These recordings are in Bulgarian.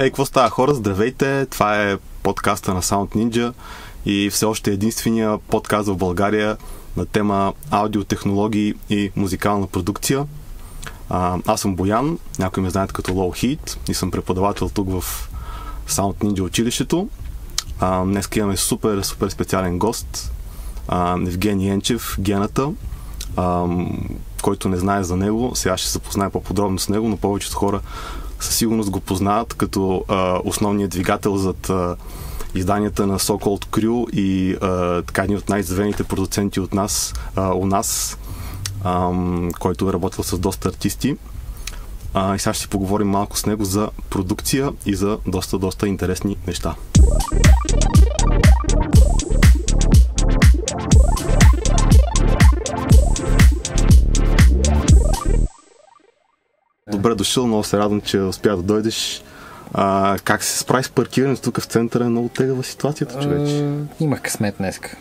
Ей, какво става, хора? Здравейте! Това е подкаста на Sound Ninja и все още единствения подкаст в България на тема аудиотехнологии и музикална продукция. Аз съм Боян, някой ме знаят като Low Heat и съм преподавател тук в Sound Ninja училището. Днес имаме супер специален гост, Евгений Енчев, Гената. Който не знае за него, сега ще се познае по-подробно с него, но повечето хора със сигурност го познават като основният двигател зад изданията на So Cold Crew и така един от най-известните продуценти от нас, който е работил с доста артисти. И сега ще си поговорим малко с него за продукция и за доста интересни неща. Добре дошъл, много се радвам, че успя да дойдеш. Как се справи с паркирането тук в центъра? Е много тегава ситуацията, човече. Имах късмет днеска.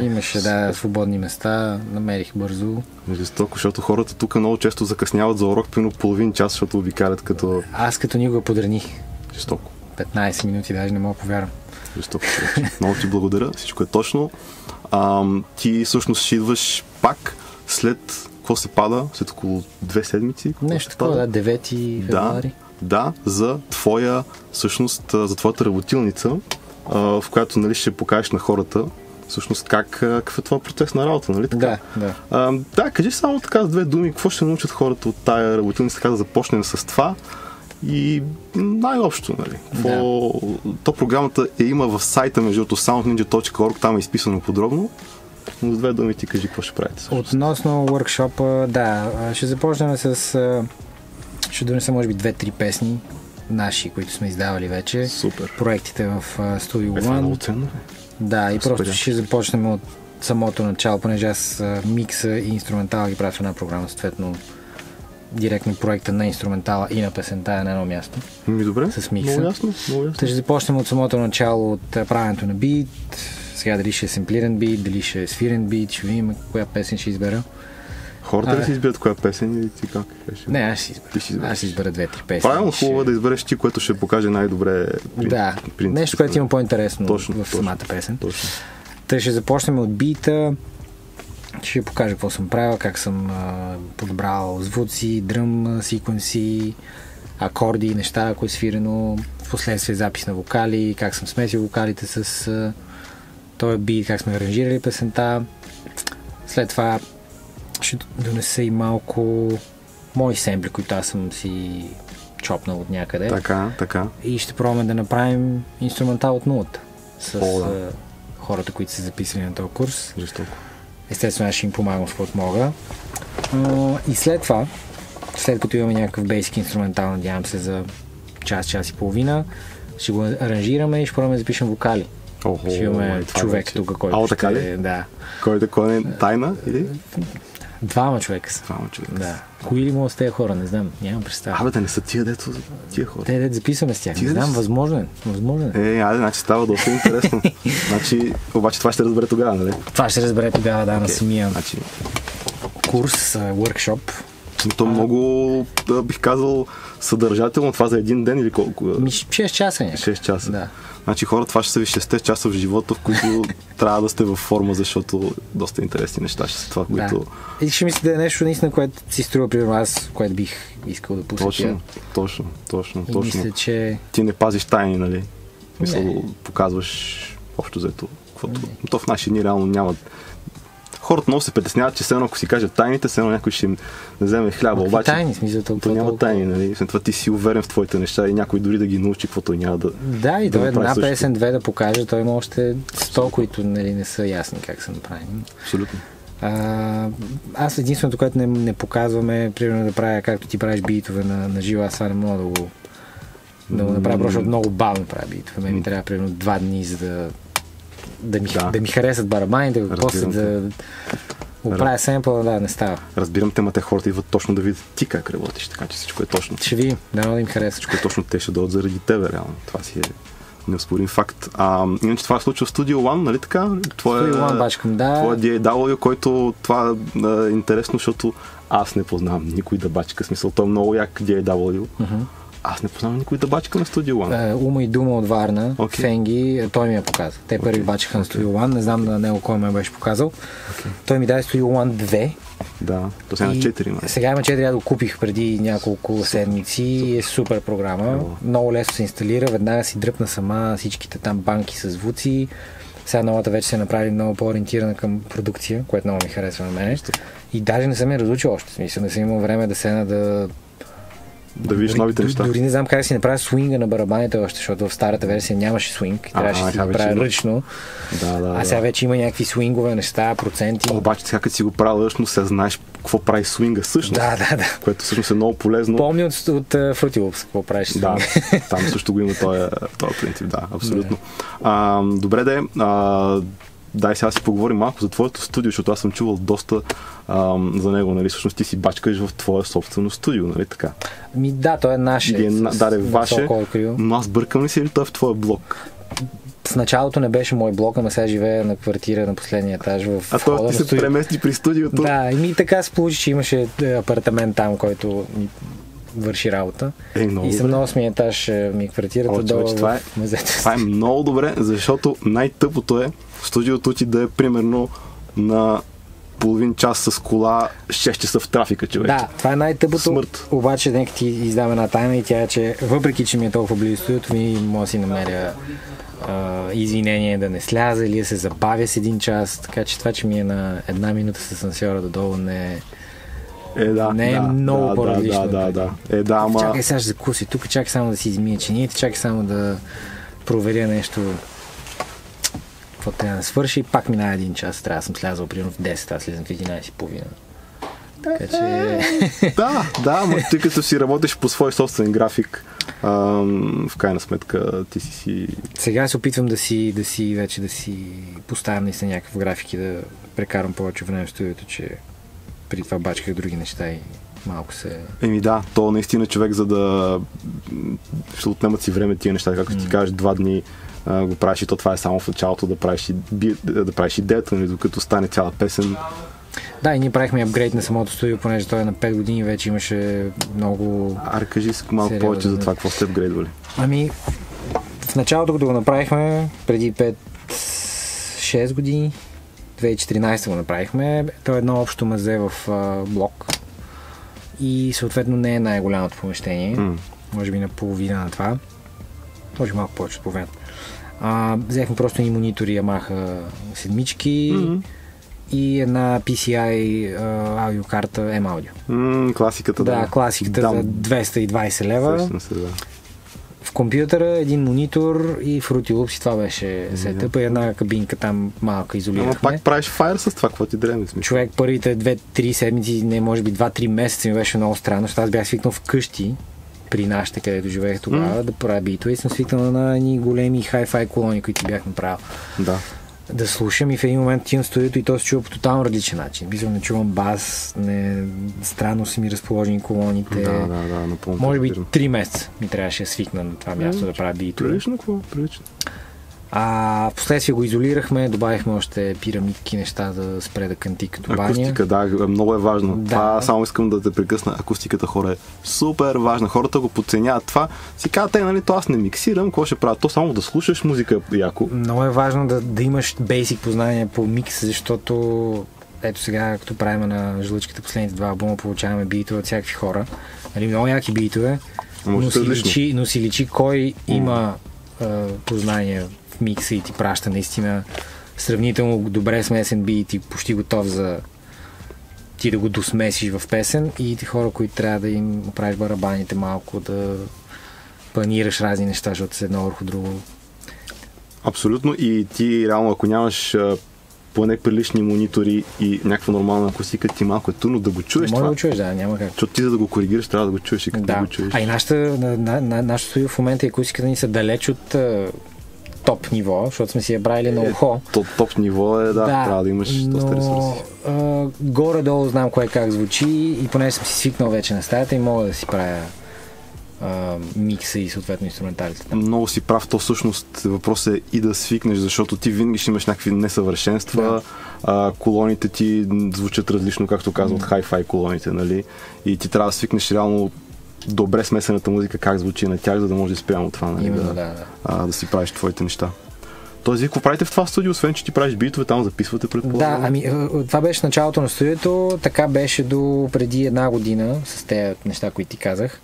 Имаше, да, свободни места, намерих бързо. Жестоко, защото хората тук много често закъсняват за урок примерно половин час, защото обикалят като... Аз като никога подрених. Жестоко. 15 минути, даже не мога повярвам. Жестоко, човече. Много ти благодаря, всичко е точно. Ти всъщност ще идваш пак след... Какво се пада? След около 2 седмици? Нещо такова, да, 9 февруари. Да, за твоя, всъщност, за твоята работилница, в която, нали, ще покажеш на хората всъщност какъв е това процес на работа, нали така? Да. Да, кажи само така с 2 думи, какво ще научат хората от тая работилница, така да започнем с това и най-общо, нали? То програмата има в сайта, между SoundNinja.org, там е изписано подробно. Но с 2 думи ти кажи какво ще правите. Всъщност. Относно workshop, да, ще започнем с... Ще донеса може би 2-3 песни наши, които сме издавали вече. Супер. Проектите в Studio One. Това е много ценно. Да, и просто ще започнем от самото начало, понеже аз микса и инструментала ги правя в една програма, съответно директно проекта на инструментала и на песента на едно място. Добре, с микса. Много ясно. Ще започнем от самото начало, от правенето на бит. Сега дали ще е семплиран бит, дали ще е свирен бит, ще видим коя песен ще избера. Хората ли си изберат коя песен или ти как? Не, аз ще избера. Аз ще избера 2-3 песни. Правилно, хубаво да избереш ти, което ще покаже най-добре. Да, нещо, което има по-интересно в самата песен. Точно. Та ще започнем от бита. Ще покажа какво съм правил, как съм подбрал звуци, дръм, секвенси, акорди, неща, ако е свирено. Впоследствие запис на вокали, как съм смесил вокалите с... Той би как сме аранжирали песента. След това ще донеса и малко мои семпли, които аз съм си чопнал от някъде. Така. И ще пробваме да направим инструментал от нулата с хората, които са записали на този курс. Жестоко. Естествено, аз ще им помагам с каквото мога. И след това, след като имаме някакъв basic инструментал, надявам се за час и половина, ще го аранжираме и ще пробваме да запишем вокали. Ще имаме човек тук, който ще... Да. Кой е тайна? Или? Двама човека са. Да. Кои ли могат с тези хора? Не знам. Нямам представа. Абе, да не са тия хора. Те записваме с тях. Не знам, възможно е. Значи става доста интересно. Обаче това ще разбере тогава, нали? Това ще разбере тогава, да, на самия курс, workshop. То много, бих казал, съдържателно, това за един ден или колко? 6 часа. 6 часа. Да. Значи хора, това ще са ви 6 часа в живота, в които трябва да сте във форма, защото доста интересни неща ще са това, които... Да. И ще мисля да е нещо наистина, което си струва, примерно аз, което бих искал да посетя. Точно. И мисля, че... Ти не пазиш тайни, нали? Мисля, показваш общо взето. То в наши дни реално нямат... Хората много се притесняват, че все едно, ако си кажат тайните, все едно някой ще им вземе хляба. Обаче, тайни, то няма тайни, нали? Това ти си уверен в твоите неща и някой дори да ги научи, каквото няма да... Да, и той една песен, 2 да покаже, той има още 100, които, нали, не са ясни как са направени. Абсолютно. Аз единственото, което не показваме, примерно да правя, както ти правиш битове на живо, аз това не мога да го направя, защото много бавно правя битове. Ми трябва примерно 2 дни, за да ми харесат барабаните, после да оправя семпъл, да не става. Разбирам те, хората идват точно да видят ти как работиш, така че всичко е точно. Ще ви, да им харесва. Всичко е точно, те ще дойдат заради тебе, реално. Това си е неоспорим факт. Иначе това се случва в Studio One, нали така? Твоя DAW, който това е интересно, защото аз не познавам никой да бачка. Смисъл, той е много як DAW. Аз не познавам никой да бачка на Studio One. Ума и Дума от Варна, okay. Фенги, той ми я показа. Те първи бачаха на Studio One, не знам на него кой ме беше показал. Okay. Той ми даде Studio One 2. Да, то сега има 4 има. Сега има 4, я го купих преди няколко седмици и е супер програма. Много лесно се инсталира, веднага си дръпна сама всичките там банки с звуци. Сега новата вече се направи много по-ориентирана към продукция, което много ми харесва на мене. И даже не съм я разучил още, смисъл, не съм имал време да седна да видиш новите неща. Дори не знам как си направя свинга на барабаните още, защото в старата версия нямаше свинг и трябваше да си го правя ръчно. А сега вече има някакви свингове неща, проценти. Обаче сега като си го правя ръчно, сега знаеш какво прави свинга всъщност. Което всъщност е много полезно. Помни от Fruit Loops какво правиш свинга. Да, там също го има този принцип, да, абсолютно. Добре де, дай сега си поговорим малко за твоето студио, защото аз съм чувал доста за него, нали, всъщност ти си бачкаш в твое собствено студио, нали така? Ми да, то е наше. Да, е ваше, но аз бъркам ли си или той е в твоя блок? В началото не беше мой блок, ама сега живея на квартира на последния етаж в входа. А той ти се премести при студиото? Да, и така се получи, че имаше апартамент там, който ми върши работа. И съм на 8-ми етаж ми квартирата долу в мазето. Това е много добре, защото най-тъпото е студиото ти да е примерно на половин час с кола, 6 часа в трафика, човек. Да, това е най-тъпото. Смърт. Обаче, нека ти издам една тайна и тя е, че въпреки, че ми е толкова близо студиото ми, може да си намеря извинение да не сляза или да се забавя с един час. Така че това, че ми е на една минута с асансьора додолу, не е... не е много по-различно. Чакай сега ще закуси тук, чакай само да си измия чиниите, чакай само да проверя нещо, какво трябва да свърши, и пак минава един час, трябва да съм слязал примерно в 10, аз слизам в 11:30. Така че... Да, тъй като си работиш по свой собствен график, в крайна сметка ти си... Сега се опитвам да си поставям наистина някакъв график и да прекарам повече време в студиото, че при това бачках други неща и малко се... То наистина човек, за да ще отнемат си време тия неща, както ти кажеш, 2 дни го правиш и това е само в началото, да правиш идеята, докато стане цяла песен. Да, и ние правихме апгрейд на самото студио, понеже той е на 5 години вече имаше много... Кажи малко повече за това, какво сте апгрейдвали. В началото, като го направихме, преди 5-6 години, 2014 го направихме, то е едно общо мазе в блок и съответно не е най-голямото помещение, може би наполовина на това, може малко повече от половина. Взехме просто и монитори Yamaha седмички и една PCI аудиокарта M-Audio. Класиката, да. Да, класиката за 220 лева. Всъщност, да. В компютъра един монитор и Fruity Loops, и това беше сетъп, и една кабинка там малка изолирахме. Пак правиш файер с това, какво ти дреме смисъл? Човек, първите 2-3 седмици, не може би 2-3 месеца ми беше много странно, защото аз бях свикнал вкъщи при нашите, където живеех тогава, да правя битва и съм свикнал на едни големи хай-фай колони, които бях направил. Да слушам, и в един момент тим студиото и то се чува по тотално различен начин. Бисъл, не чувам бас, странно са ми разположени колоните. Може би 3 месеца ми трябваше да свикна на това място да правя битва. Прилично, какво? Прилично. Впоследствие го изолирахме, добавихме още пирамидки, неща да спре да кънти като баня. Акустика, да, много е важно. Това само искам да те прекъсна. Акустиката, хора, е супер важна. Хората го подценяват това. Си казват, аз не миксирам, какво ще правя? То само да слушаш музика яко. Много е важно да имаш бейсик познание по микс, защото ето сега, като правим на жлъчката последните 2 албума, получаваме битове от всякакви хора. Много яки битове, но си личи кой има познание микса и ти праща наистина сравнително добре смесен бит и почти готов за ти да го досмесиш в песен, и ти хора, които трябва да им оправиш барабаните малко, да планираш разни неща, защото са едно върху друго. Абсолютно, и ти реално, ако нямаш поне прилични монитори и някаква нормална акустика, ти малко е трудно да го чуеш. Може да го чуеш, няма как. Защото ти, за да го коригираш, трябва да го чуеш и като да го чуеш. И нашата студио в момента и акустиката ни са далеч от топ ниво, защото сме си я правили на ухо. Топ ниво е, трябва да имаш доста ресурси. Горе-долу знам кое как звучи, и понеже съм си свикнал вече на стаята и мога да си правя микса и съответно инструменталите там. Много си прав, то всъщност въпросът е и да свикнеш, защото ти винаги ще имаш някакви несъвършенства, колоните ти звучат различно, както казват хай-фай колоните, нали? И ти трябва да свикнеш реално добре смесената музика как звучи на тях, за да можеш спрямо това, нали, да си правиш твоите неща. Тоест, какво правите в това студио, освен че ти правиш битове, там записвате, предполагам? Да, ами това беше началото на студиото, така беше до преди една година с тези неща, които ти казах.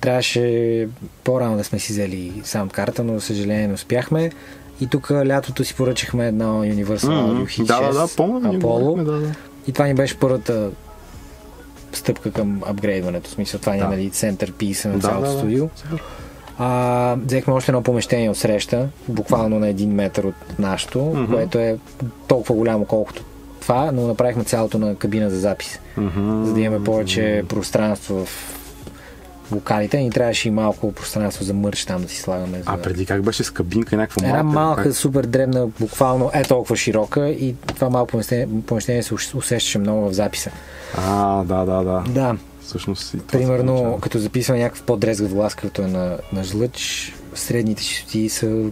Трябваше по-рано да сме си взели сам карта, но за съжаление не успяхме. И тук лятото си поръчахме една Universal Audio Apollo. Помня. И това ни беше първата стъпка към апгрейдването. В смисъл, това ни е нали центърписа на цялото студио. Взехме още едно помещение от среща, буквално на 1 метър от нашото, което е толкова голямо колкото това, но направихме цялото на кабина за запис, за да имаме повече пространство в локалите. Ни трябваше и малко пространство за мърч там да си слагаме. За... А преди как беше с кабинка и някаква малка? Една малка, как... супер дребна, буквално е толкова широка и това малко помещение се усещаше много в записа. Да. Всъщност, примерно, като записвам някакъв по-дрезгът глас, като е на жлъч, средните чистоти са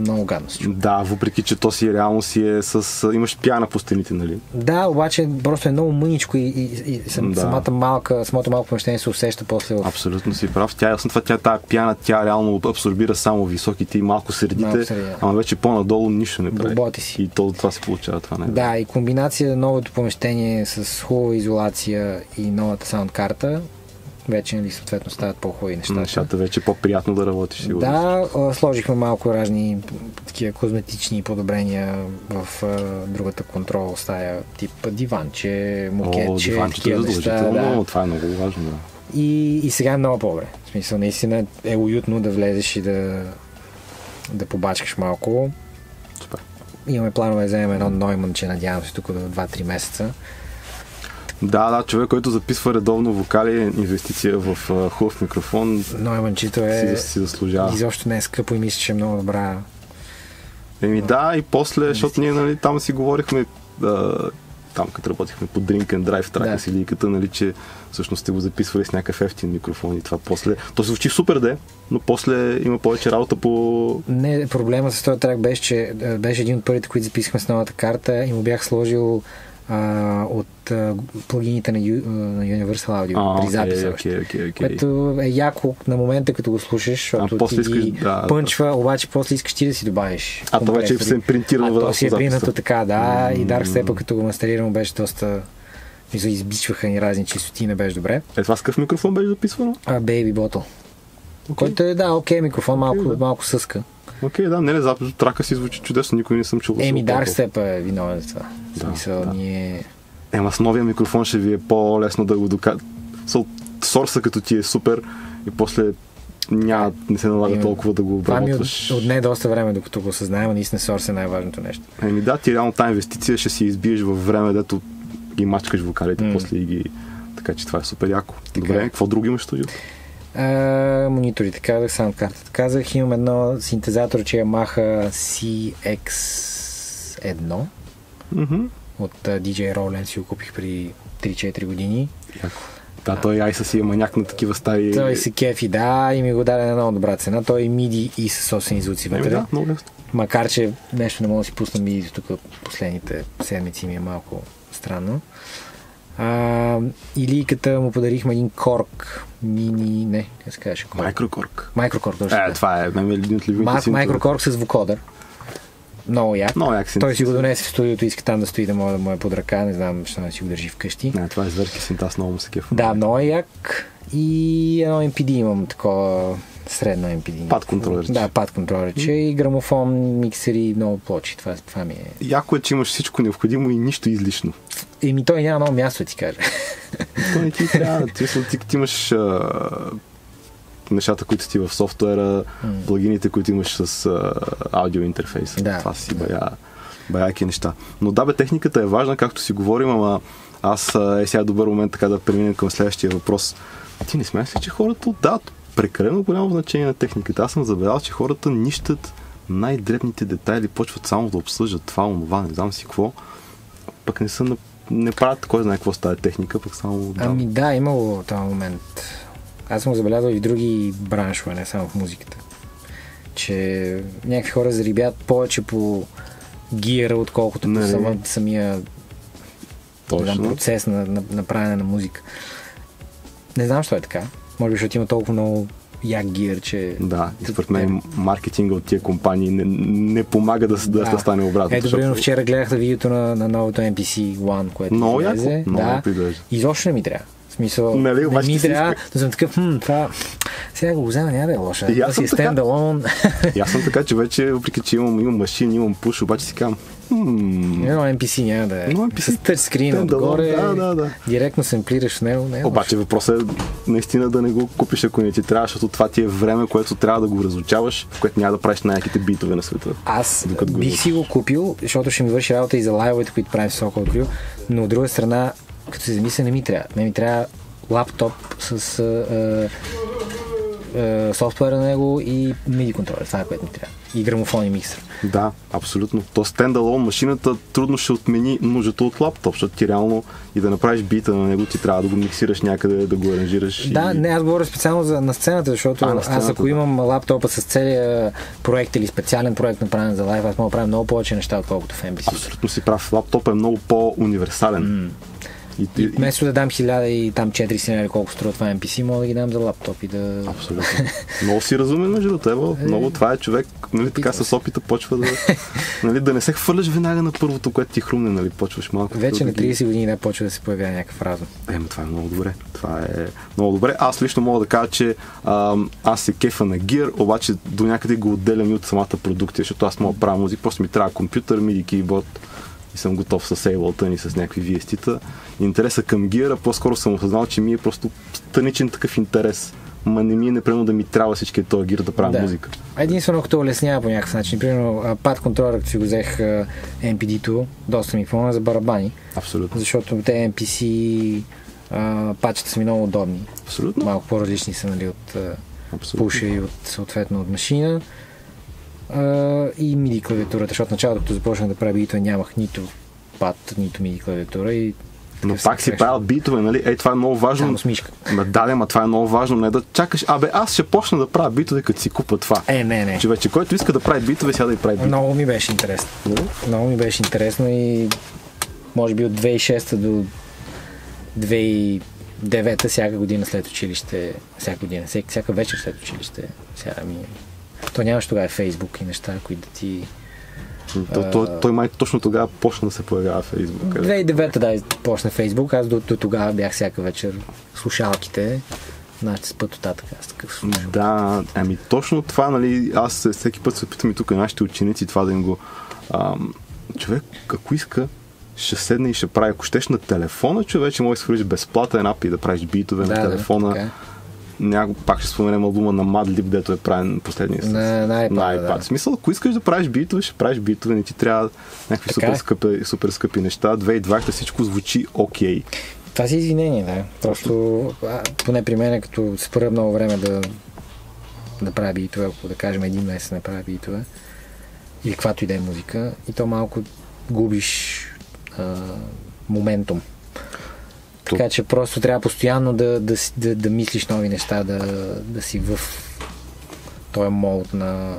много гадно. Да, въпреки че то си реално си е с... имаш пяна по стените, нали? Да, обаче просто е много мъничко и самото малко помещение се усеща после. Абсолютно си прав. Тя, ясно това, тая пяна, тя реално абсорбира само високите и малко средите, ама вече по-надолу нищо не прави. Работи си. И това се получава това. Не. Да, и комбинация на новото помещение с хубава изолация и новата саундкарта, вече нали, съответно стават по-хубави нещата. Нещата вече е по-приятно да работиш, сигурно. Да, сложихме малко разни такива козметични подобрения в другата контрол стая, тип диванче, мокетче, такива неща. Това е много важно, да. И сега е много по-добре. В смисъл, наистина е уютно да влезеш и да побачкаш малко. Супер. Имаме планове да вземем едно Neumannче, надявам се, тук до 2-3 месеца. Да, човек, който записва редовно вокали, инвестиция в хубав микрофон. Neumannчето е си заслужава. Изобщо не е скъпо и мисля, че е много добра. И после, защото ние нали, там си говорихме, там като работихме по Drink and Drive трака си ликата, нали, че всъщност сте го записвали с някакъв ефтин микрофон и това после. То се звучи супер, но после има повече работа по... Не, проблема с този трак беше, че беше един от първите, които записахме с новата карта и му бях сложил от плагините на Universal Audio при записа. Което е яко на момента, като го слушаш, защото ти искаш, пънчва, обаче после искаш ти да си добавиш. А това вече се е принтирано. То си е принато така, И Dark Step, като го мастерирам, беше доста... Избичваха ни разни чистоти, не беше добре. Това с какъв микрофон беше записвано? Baby Bottle. Който е, микрофон, малко съска. Записът трака си звучи чудесно, никой не съм чул. Dark Step е виновен за това. С новия микрофон ще ви е по-лесно да го докажете. Сорса като ти е супер и после не се налага толкова да го обработваш. Това ми отне доста време, докато го осъзнаем, наистина сорс е най-важното нещо. Ти реално тази инвестиция ще си избиеш във време, дето ги мачкаш вокалите, после и ги... Така че това е супер яко. Добре, какво друго имаш в студиото? Мониторите казах, саундкартата казах, имам едно синтезатор, че Yamaha CX-1. От DJ Roland си го купих при 3-4 години. Той айса си е маняк на такива стари... Той се кефи, и ми го даде на много добра цена. Той е миди и със собствени звуци вътре. Много лесно. Макар че нещо не мога да си пусна миди тук от последните седмици, ми е малко странно. И лийката му подарихме един корк мини... Не, как се казваше? Микрокорг. Микрокорг, точно. Това е един от любимите си. Микрокорг с звукодър. Много як. Той си го донесе в студиото, иска там да стои, да мога да му е под ръка, не знам, защо не си го държи вкъщи. Това е зверски синтаз, много му се кефа. Много як. И едно MPD имам такова, средно MPD. Пад контролерче. Пад контролерче и грамофон, миксери и много плочи. Това ми е. Яко е, че имаш всичко необходимо и нищо излишно. Той няма много място, ти кажа. Той не ти трябва. Ти имаш нещата, които ти в софтуера, плагините, които имаш с аудио интерфейса. Това си баяки неща. Но техниката е важна, както си говорим, ама аз сега е добър момент така да преминем към следващия въпрос. Ти не смяташ ли, че хората отдават прекалено голямо значение на техниката? Аз съм забелязал, че хората нищат най-дребните детайли, почват само да обсъждат това, онова, не знам си какво, пък не правят кой знае какво става техника, пък само да. Имало този момент. Аз съм забелязал и в други браншове, не само в музиката. Че някакви хора зарибят повече по гиера, отколкото по самия процес на правене на музика. Не знам, що е така. Може би, защото има толкова много як гир, че... Да, и според мен маркетинга от тия компании не помага да стане обратно. Ето, примерно, вчера гледахте видеото на новото MPC One, което много яко, много придържа. Изобщо не ми трябва. В смисъл, нали, не ми трябва, но съм такъв, това сега го взема, няма да е лоша. И аз съм така, че вече, въпреки че имам машини, имам пуш, обаче си казвам, едно MPC няма да е. С тъч скрин отгоре, директно семплираш в него. Не е обаче въпросът е наистина да не го купиш, ако не ти трябва, защото това ти е време, което трябва да го разучаваш, в което няма да правиш най-яките битове на света. Аз бих си го купил, защото ще ми върши работа и за лайвовете, които правим в So Cold Crew, но от друга страна, като се замисля, не ми трябва. Не ми трябва лаптоп с софтуер на него и MIDI контролер. Това е което ми трябва. И грамофон и миксер. Да, абсолютно. То стендалон машината трудно ще отмени нуждата от лаптоп, защото ти реално и да направиш бита на него, ти трябва да го миксираш някъде, да го аранжираш. Да, не, аз говоря специално за на сцената, защото аз ако имам лаптопа с целия проект или специален проект направен за лайв, аз мога да правя много повече неща, отколкото в MPC. Абсолютно си прав. Лаптоп е много по-универсален. И вместо да дам 1400 колко струва това MPC, мога да ги дам за лаптоп и да... Абсолютно. Много си разумен между теб, много това е човек, нали, така с опита почва да... Нали, да не се хвърляш веднага на първото, което ти хрумне, нали, почваш малко... Вече на 30 години да почва да се появява някакъв разум. Това е много добре. Това е много добре. Аз лично мога да кажа, че аз се кефа на гир, обаче до някъде го отделям и от самата продукция, защото аз мога да правя музика, просто ми трябва компютър, MIDI, кейборд. И съм готов с Ableton и с някакви VST-та. Интересът към гира, по-скоро съм осъзнал, че ми е просто страничен такъв интерес. Ма не ми е непременно да ми трябва всички този гир да правя музика. Единствено, като улеснява по някакъв начин. Примерно, пад контролера, като си го взех MPD-то, доста ми помогна за барабани. Абсолютно. Защото те MPC патчета са ми много удобни. Абсолютно. Малко по-различни са, нали, от пуша и от, съответно, от машина. И MIDI клавиатурата, защото в началото, като започнах да правя битове, нямах нито пад, нито MIDI клавиатура и... Но пак си правил битове, нали? Ей, това е много важно. Само с мишка. Това е много важно, не да чакаш, аз ще почна да правя битове, като си купа това. Не. Човече, който иска да прави битове, сега да и прави битове. Много ми беше интересно. Много ми беше интересно и може би от 2006 до 2009 всяка година след училище, всяка вечер след училище, сега ми... То нямаш тогава Facebook и неща, които да ти... Той май точно тогава почна да се появява Facebook. 2009-та почна Facebook, аз до тогава бях всяка вечер слушалките, нашите с път оттатък, аз такъв слушал. Да, ами точно това, нали, аз всеки път се питам и тук нашите ученици, това да им го... човек, ако иска, ще седне и ще прави, ако щеш на телефона, човече, може да схвалиш безплатен апи и да правиш битове на телефона. Да, пак ще споменем албума на Madlib, дето е правен последния с iPad. В смисъл, ако искаш да правиш битове, ще правиш битове, не ти трябва някакви супер скъпи неща. 2020 всичко звучи окей. Това си извинение, да. Просто, поне при мен, като спра много време да правя битове, ако да кажем един месец не правя битове, или каквато и да е музика, и то малко губиш моментум. Така че просто трябва постоянно да мислиш нови неща, да си в този молд на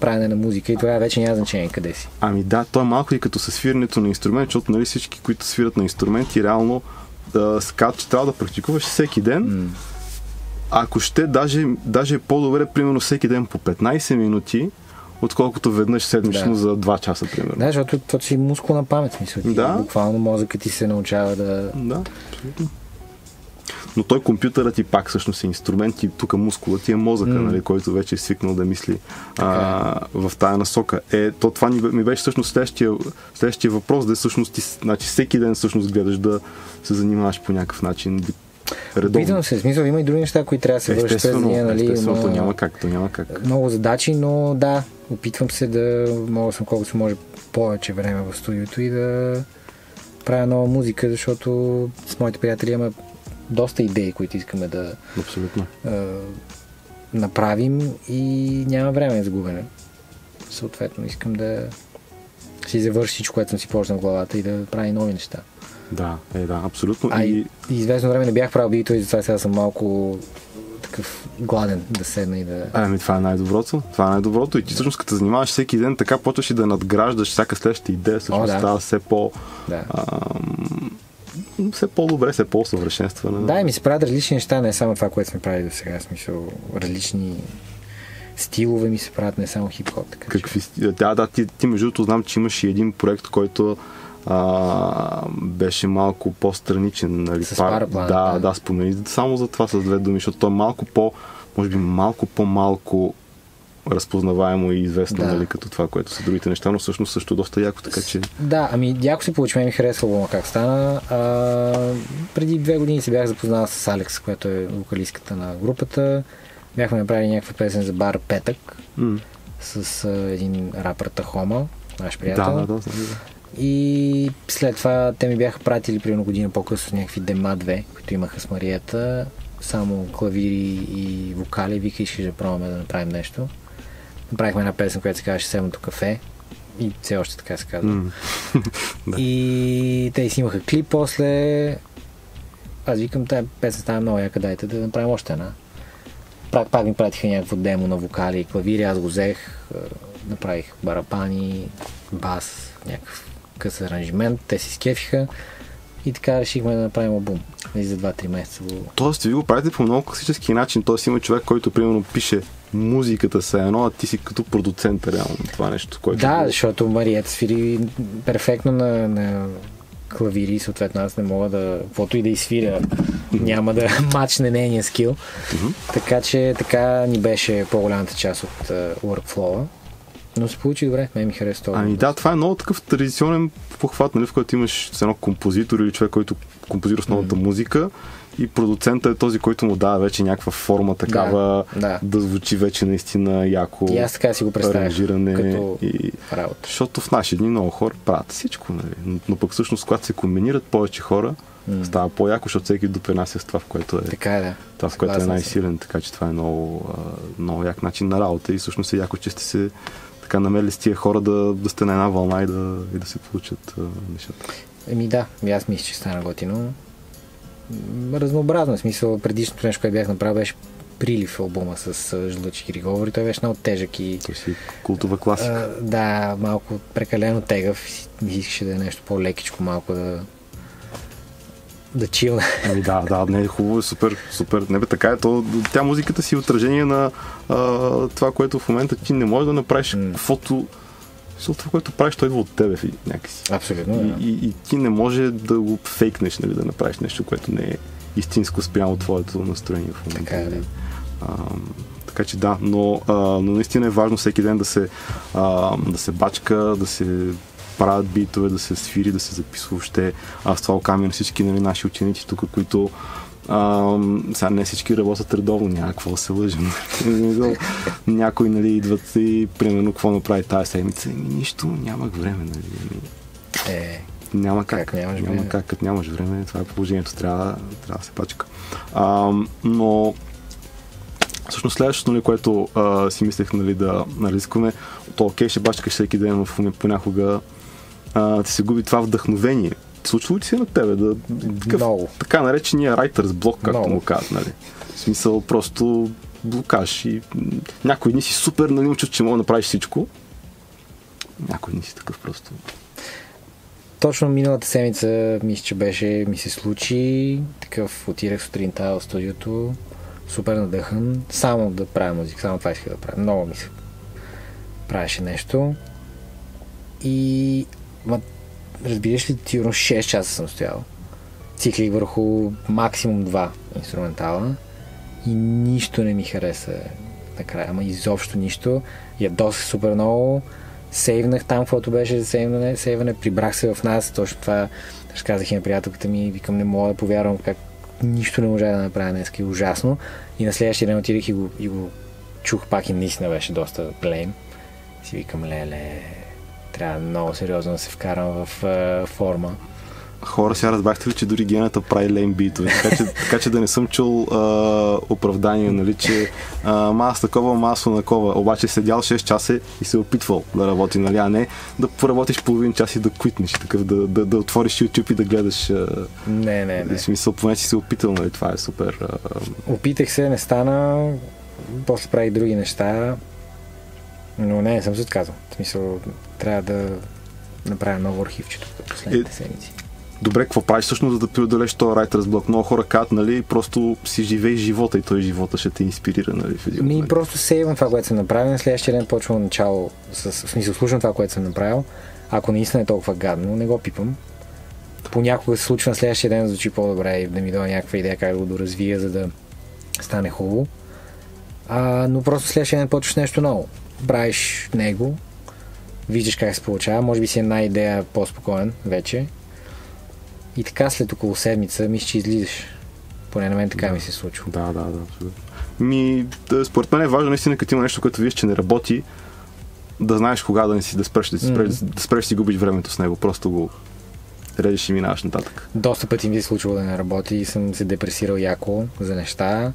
правене на музика и тогава вече няма значение къде си. Ами да, то е малко и като със свирането на инструмент, защото, нали, всички, които свират на инструменти, реално се казват, че трябва да практикуваш всеки ден. Ако ще, даже е по-добре, примерно всеки ден по 15 минути, отколкото веднъж седмично за 2 часа, примерно. Да, защото това си мускулна памет, мисля. Буквално мозъкът ти се научава да... Да, абсолютно. Но той компютърът ти пак всъщност е инструмент и тук мускулът ти е мозъка, нали, който вече е свикнал да мисли в тая насока. Това ми беше всъщност следващия въпрос, да е всъщност ти, значи всеки ден всъщност гледаш да се занимаваш по някакъв начин. Питам се, в смисъл, има и други неща, които трябва да се вършат през деня, нали? Естествено, няма как. Много задачи, но да, опитвам се да мога съм колкото се може повече време в студиото и да правя нова музика, защото с моите приятели имаме доста идеи, които искаме да направим и няма време за губене. Съответно, искам да си завърши всичко, което съм си почнал в главата и да прави нови неща. Да, да, абсолютно. И известно време не бях правил битове и затова сега съм малко такъв гладен да седна и да... Ами това е най-доброто, и ти всъщност като занимаваш всеки ден, така почваш и да надграждаш всяка следваща идея, всъщност става все по... все по-добре, все по-съвършенстване. Да, и ми се правят различни неща, не само това, което сме правили до сега. Смисъл, различни стилове ми се правят, не само хип-хоп. Какви стилове? Да, да, ти между другото знам, че имаш и един проект, който беше малко по-страничен. Нали? С параплана. Да, да, да, спомени само за това с две думи, защото той е малко по, може би малко по-малко разпознаваемо и известно, да, нали, като това, което са другите неща, но всъщност също доста яко, така че... Да, ами яко се получи, ми харесва албума как стана. Преди 2 години се бях запознал с Алекс, която е вокалистката на групата. Бяхме направили някаква песен за бар Петък с един рапър Тахома, наш приятел. Да, да, да, знам. И след това те ми бяха пратили примерно година по-късно някакви дема 2, които имаха с Марията. Само клавири и вокали. Вика, искаш да пробваме да направим нещо. Направихме една песен, която се казваше Седмото кафе. И все още така се казва. И те снимаха клип после. Аз викам, тая песен става много яка, дайте да направим още една. Пак ми пратиха някакво демо на вокали и клавири. Аз го взех. Направих барабани, бас, някакъв къс аранжимент. Те си скефиха. И така решихме да направим албум. И за 2-3 месеца. Тоест, ви го правите по много класически начин. Тоест, има човек, който примерно пише музиката са едно, а ти си като продуцент реално на това нещо, което... Да, защото Мариета свири перфектно на клавири, съответно аз не мога да... Каквото и да изсвиря, няма да мачне нейния скил. Така че така ни беше по-голямата част от workflow-а. Но се получи добре, мен ми хареса това. Ами да, това е много такъв традиционен похват, нали, в който имаш едно композитор или човек, който композира основната музика, и продуцентът е този, който му дава вече някаква форма такава, да звучи вече наистина яко. И аз така си го представях като работа. Защото в наши дни много хора правят всичко, нали? Но пък всъщност, когато се комбинират повече хора, става по-яко, защото всеки допринася с това, в което е, това, в което е най-силен. Така че това е много, много як начин на работа и всъщност е яко, че сте се намерили с тия хора да сте на една вълна и да се получат нещата. Еми да, аз мисля, че стана готино. Разнообразно, в смисъл, предишното нещо, което бях направил, беше прилив албума с жлъчки риговори. Той беше много тежък и... Той си култова класика. Да, малко прекалено тегъв. Искаше да е нещо по-лекичко, малко да чилна. Ами да, да, не е хубаво, е супер, супер. Не бе, така е, то, тя музиката си е отражение на това, което в момента ти не можеш да направиш каквото... Защото това, което правиш, той идва от тебе някакси. Абсолютно, да. И ти не може да го фейкнеш, нали, да направиш нещо, което не е истинско спрямо твоето настроение в момента. Така, да. Така че да, но наистина е важно всеки ден да се бачка, да се правят битове, да се свири, да се записва въобще. Аз това окаме на всички, нали, наши ученици тук, които сега не всички работят редовно, няма какво да се лъжим. Някои, нали, идват и примерно какво направи тази седмица? Нищо, нямах време, нали. Няма как. Няма как, като нямаш време, това е положението, трябва да се пачка. Но всъщност следващото, нали, което си мислех, нали, да нарискаме, то окей, ще бачкаш всеки ден, понякога ти се губи това вдъхновение. Случва ли се на тебе да... Такъв, така наречения writer's блок, както му казват, нали? В смисъл, просто блокаж и някои дни си супер, нали, мучат, че мога да направиш всичко. Някои дни си такъв просто. Точно миналата седмица, мисля, че беше, ми се случи. Такъв отирах сутринта в студиото, супер надъхан, само да правя музика, само това исках да правя. Много ми се правеше нещо. И... Разбираш ли, ти 6 часа съм стоял. Циклих върху максимум 2 инструментала и нищо не ми хареса накрая, ама изобщо нищо. Ядосах супер много, сейвнах там, каквото беше за сейване, прибрах се в нас, точно това разказах и на приятелката ми, викам, не мога да повярвам как нищо не можа да направя днес, и ужасно. И на следващия ден отидех и го чух пак и наистина беше доста плейн. Си викам, леле... Трябва много сериозно да се вкарам в форма. Хора, сега разбрахте ли, че дори гената прави лейн битове, така че да не съм чул оправдание, нали, че аз такова, масло накова, обаче седял 6 часа и се опитвал да работи, нали, а не да поработиш половин час и да квитнеш, такъв, да отвориш YouTube и да гледаш. Не. В смисъл, поне си се опитал, нали, това е супер. Опитах се, не стана, после правих други неща, но не съм се отказал. В смисъл, трябва да направя ново архивчето за последните седмици. добре, какво правиш всъщност, за да преодолеш този райтърс блок? Много хора казват, нали, просто си живей живота и той живота ще те инспирира, нали, в един момент. Просто сейвам това, което съм направил, на следващия ден почвам начало, в смисъл слушам това, което съм направил. Ако наистина е толкова гадно, не го пипам. Понякога се случва на следващия ден, звучи по-добре и да ми дава някаква идея как да го доразвия, за да стане хубаво. Но просто следващия ден почваш нещо ново. Правиш него, виждаш как се получава, може би си една идея по-спокоен вече. И така след около седмица мисля, че излизаш. Поне на мен така ми се случва. Да, абсолютно. Според мен е важно наистина, като има нещо, което виждаш, че не работи, да знаеш кога да не си, да спреш, да спреш си губиш времето с него. Просто го редиш и минаваш нататък. Доста пъти ми се случило да не работи и съм се депресирал яко за неща.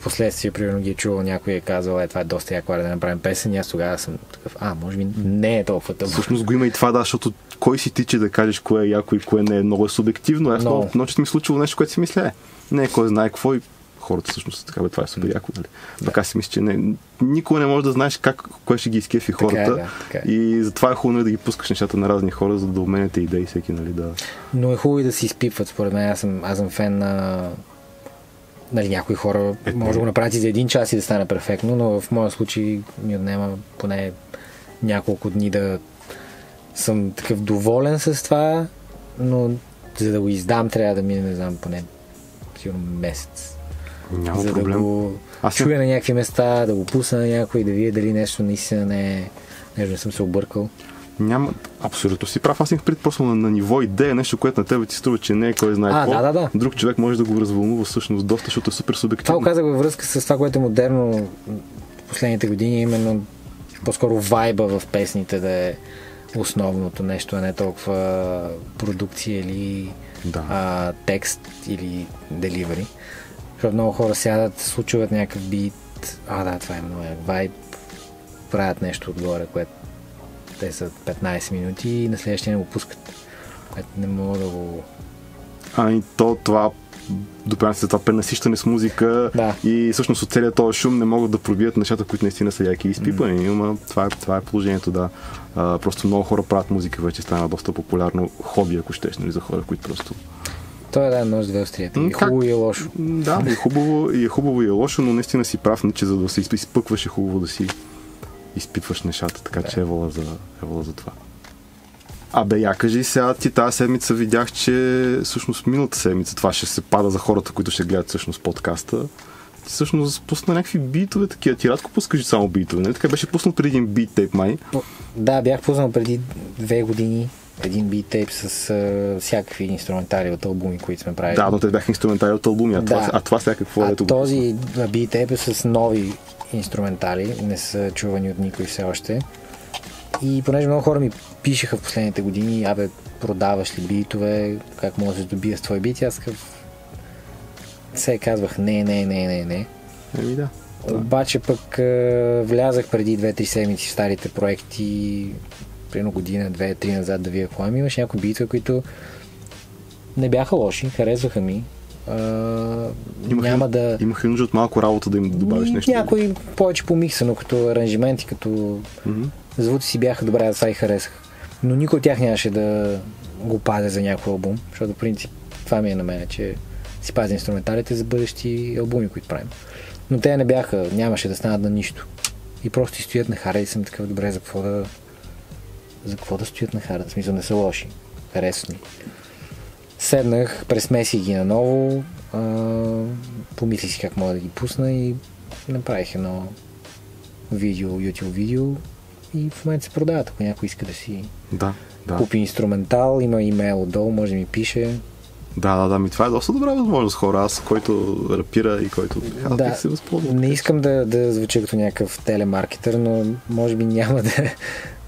Впоследствие, примерно, ги е чувал, някой е казал, това е доста яко, да направим песен, и аз тогава съм такъв, може би не е толкова тъпо. Всъщност го има и това, да, защото кой си ти, че да кажеш кое е яко и кое не е, много е субективно. Аз много често ми случило нещо, което си мисля, не кой знае какво и хората всъщност така, това е супер яко, нали? Така си мисля, че никога не можеш да знаеш как, кое ще ги изкефи хората, така е. И затова е хубаво да ги пускаш нещата на разни хора, за да обменяте идеи всеки, нали, да. Но е хубаво и да се изпипват, според мен. Аз съм фен на... Нали, някои хора може да го направят и за един час и да стане перфектно, но в моя случай ми отнема поне няколко дни да съм такъв доволен с това, но за да го издам трябва да мине, не знам, поне сигурно месец. Няма за проблем. Да го чуя на някакви места, да го пусна на някой, да видя дали нещо наистина не съм се объркал. Няма, абсолютно си прав, аз имах пред просто на ниво идея, нещо, което на тебе ти струва, че не е кой знае какво. Да. Друг човек може да го развълнува всъщност доста, защото е супер субективно. Това казах във връзка с това, което е модерно в последните години, именно по-скоро вайба в песните да е основното нещо, а не толкова продукция или текст или деливери. Защото много хора сядат, случват някакъв бит, това е много вайб, правят нещо отгоре, което те са 15 минути и на следващия не го пускат. Не мога да го... и това допълнява се това пренасищане с музика и всъщност от целият този шум не могат да пробият нещата, които наистина са яки и изпипани. Това е положението, да. Просто много хора правят музика, вече стана доста популярно хоби, ако щеш, нали, за хора, които просто... Той е нож с две остриета. И хубаво и е лошо. Да, и е хубаво и е лошо, но наистина си прав, че за да се изпъкваш е хубаво да си изпитваш нещата, така че е вала за това. Я кажи сега, ти тази седмица видях, че всъщност миналата седмица, това ще се пада за хората, които ще гледат всъщност подкаста, ти всъщност пусна някакви битове такива, ти рядко пускаш само битове, не? Така беше пуснал преди един биттейп май. Да, бях пуснал преди 2 години един биттейп с всякакви инструментари от албуми, които сме правили. Да, но те бяха инструментари от албуми, това сега какво е? Този биттейп е с нови инструментали, не са чувани от никой все още. И понеже много хора ми пишеха в последните години, продаваш ли битове, как можеш да добиеш твой бит, аз се казвах не. Да. Обаче пък влязах преди 2-3 седмици в старите проекти, примерно година, 2-3 назад да вия колами, имаш някои битове, които не бяха лоши, харесваха ми. Имах нужда от малко работа да им добавиш нещо. Някой повече помиксано, като аранжименти, като звуци си бяха добре, да това и харесах. Но никой от тях нямаше да го пазя за някой албум, защото в принцип това ми е на мен, че си пазя инструменталите за бъдещи албуми, които правим. Но те не бяха, нямаше да станат на нищо. И просто стоят на хара и съм такъв, добре, за какво да стоят на хара? В смисъл, не са лоши, харесват ми. Седнах, пресмесих ги наново, помислих си как мога да ги пусна и направих едно видео, YouTube видео и в момента се продават, ако някой иска да си купи инструментал, има имейл отдолу, може да ми пише. Да, ми това е доста добра възможност, хора, аз, който рапира и който да се възползвам. Не искам да звуча като някакъв телемаркетър, но може би няма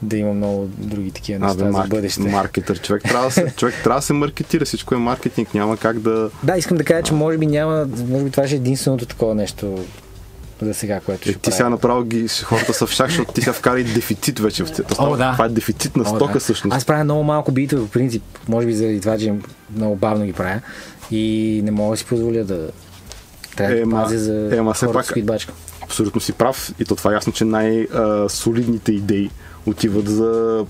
да има много други такива неща за бъдеще. Маркетър. Човек трябва да се маркетира, всичко е маркетинг, няма как да... Да, искам да кажа, че може би това ще е единственото такова нещо за сега, което ще правя. Ти сега направо хората са в шах, защото ти сега вкара и дефицит вече в цялата стока. Това е дефицит на стока всъщност. Аз правя много малко битове, по принцип, може би заради това, че много бавно ги правя и не мога да си позволя да трябва да пазя за хората с квитбачка. Абсолютно си прав и това е ясно, че най-солидните идеи отиват за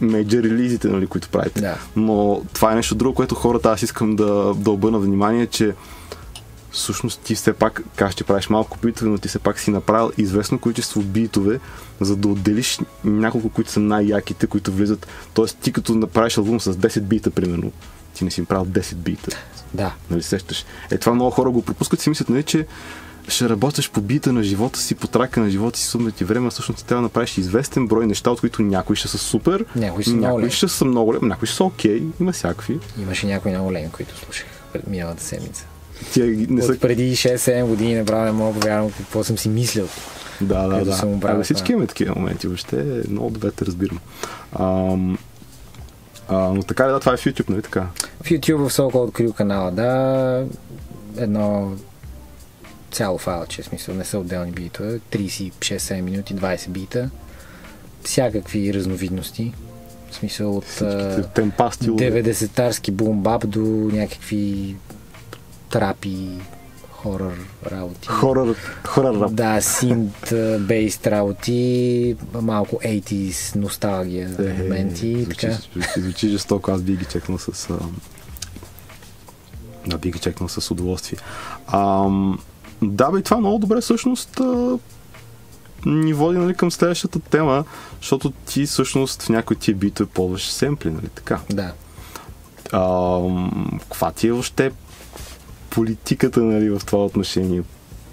мейджър релизите, нали, които правите. Yeah. Но това е нещо друго, което хората, аз искам да обърна внимание, че всъщност ти все пак, как ще правиш малко битове, но ти все пак си направил известно количество битове, за да отделиш няколко, които са най-яките, които влизат. Тоест ти като направиш албум с 10 бита, примерно, ти не си правил 10 бита. Да. Нали сещаш? Е, това много хора го пропускат и си мислят, нали, че ще работиш по бита на живота си, по трака на живота си, сумна ти време, всъщност трябва да направиш известен брой неща, от които някои ще са супер, някои ще са много лем, някои ще са окей, има всякакви. Имаше някои много лем, които слушах миналата седмица. От преди 6-7 години направя, не мога да повярвам какво съм си мислил. Да. Абе, всички имаме такива моменти, въобще много добре те разбирам. Но така ли, да, това е в YouTube, нали така? В YouTube, в So Cold Crew канала, да, едно цяло файлче, в смисъл, не са отделни битове, 36-7 минути, 20 бита, всякакви разновидности. В смисъл от 90-тарски бумбап до някакви трапи, хорър работи. Хорър рап. Да, синт, бейст работи, малко 80s носталгия елементи. Звучи жестоко, аз би ги чекнал с... Да, би ги чекнал с удоволствие. Да, бе, това много добре всъщност ни води, нали, към следващата тема, защото ти всъщност в някои тия битове ползваш семпли, нали така? Да. Каква ти е въобще политиката, нали, в това отношение?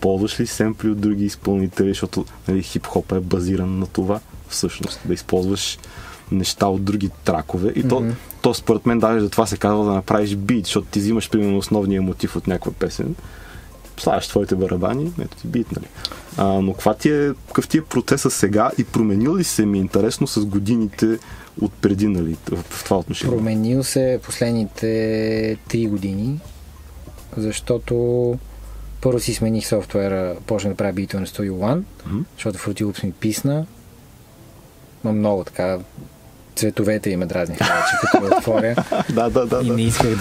Ползваш ли семпли от други изпълнители, защото, нали, хип-хоп е базиран на това всъщност, да използваш неща от други тракове и то според мен даже за това се казва да направиш бит, защото ти взимаш примерно основния мотив от някаква песен, слагаш твоите барабани, ето ти бит, нали. Но какъв ти е процесът сега и променил ли се, ми е интересно, с годините от преди, нали, в това отношение? Променил се последните 3 години, защото първо си смених софтуера, почнах да правя битове на Studio One, защото Fruit Loops ми писна, но много така, цветовете им ме дразниха вече, като да отворя. И не исках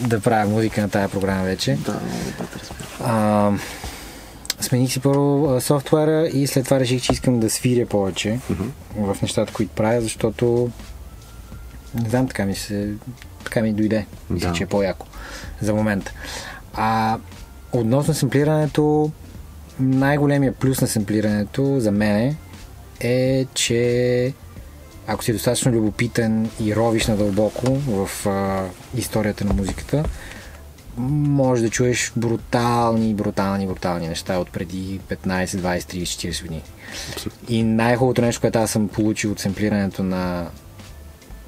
да правя музика на тая програма вече. Смених си първо софтуера и след това реших, че искам да свиря повече в нещата, които правя, защото не знам, така ми дойде. Мисля, че е по-яко за момента. Относно семплирането, най-големия плюс на семплирането за мен е, че ако си достатъчно любопитен и ровиш надълбоко в историята на музиката, може да чуеш брутални неща от преди 15, 20, 30, 40 години. И най-хубавото нещо, което аз съм получил от семплирането на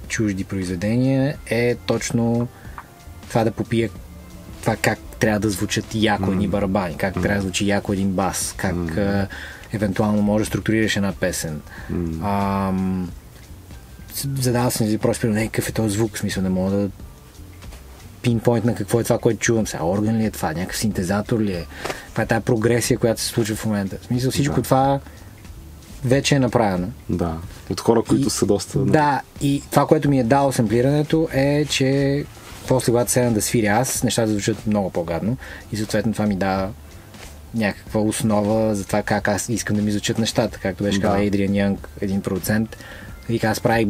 чужди произведения, е точно това да попия това как трябва да звучат яко едни барабани, как трябва да звучи яко един бас, как евентуално може да структурираш една песен. Задавал съм си въпрос, какъв е този звук, в смисъл не мога да пинпойнт на какво е това, което чувам сега, орган ли е това, някакъв синтезатор ли е, това е тая прогресия, която се случва в момента. В смисъл всичко това вече е направено. Да, от хора, които са доста... Да, и това, което ми е дало семплирането е, че после когато седна да свиря аз, нещата да звучат много по-гадно и съответно това ми дава някаква основа за това как аз искам да ми звучат нещата, както беше казал Adrian Younge, един продуцент. Вика, аз правих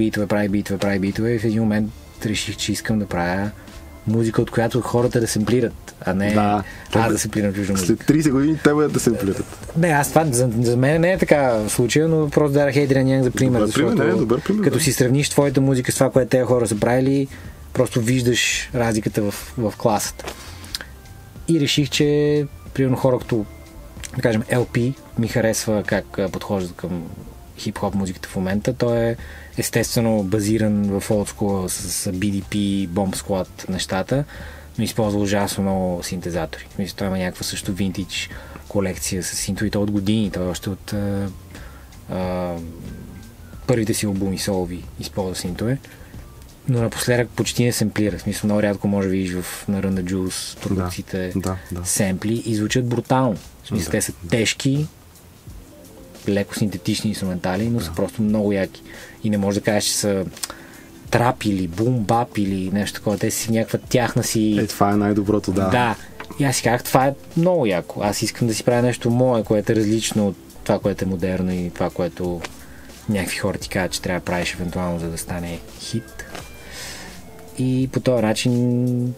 битове и в един момент реших, че искам да правя музика, от която хората да семплират, а не аз да семплирам чужда музика. След 30 години те бъдат да семплират. Не, аз това за мен не е така случая, но просто дарах Adrian Young за пример. Добър пример, като си сравниш твоята музика с това, което тези хора са правили, просто виждаш разликата в класата. И реших, че примерно хора като, да кажем, LP ми харесва как подхожда към хип-хоп музиката в момента. Той е естествено базиран в олдскула с BDP, Bomb Squad нещата, но използва ужасно много синтезатори. Мисля, той има някаква също винтидж колекция с синтоите от години. Той още от първите си албуми солови използва синтове, но напоследък почти не семплира. В смисъл, много рядко може да видиш в Naranda Juice продукциите семпли и звучат брутално. В смисъл, те са тежки, леко синтетични инструментали, но са просто много яки. И не може да кажеш, че са трап или бум-бап или нещо такова. Те си някаква тяхна си... това е най-доброто, да. И аз си казах, това е много яко. Аз искам да си правя нещо мое, което е различно от това, което е модерно и това, което някакви хора ти казват, че трябва да правиш евентуално, за да стане хит. И по този начин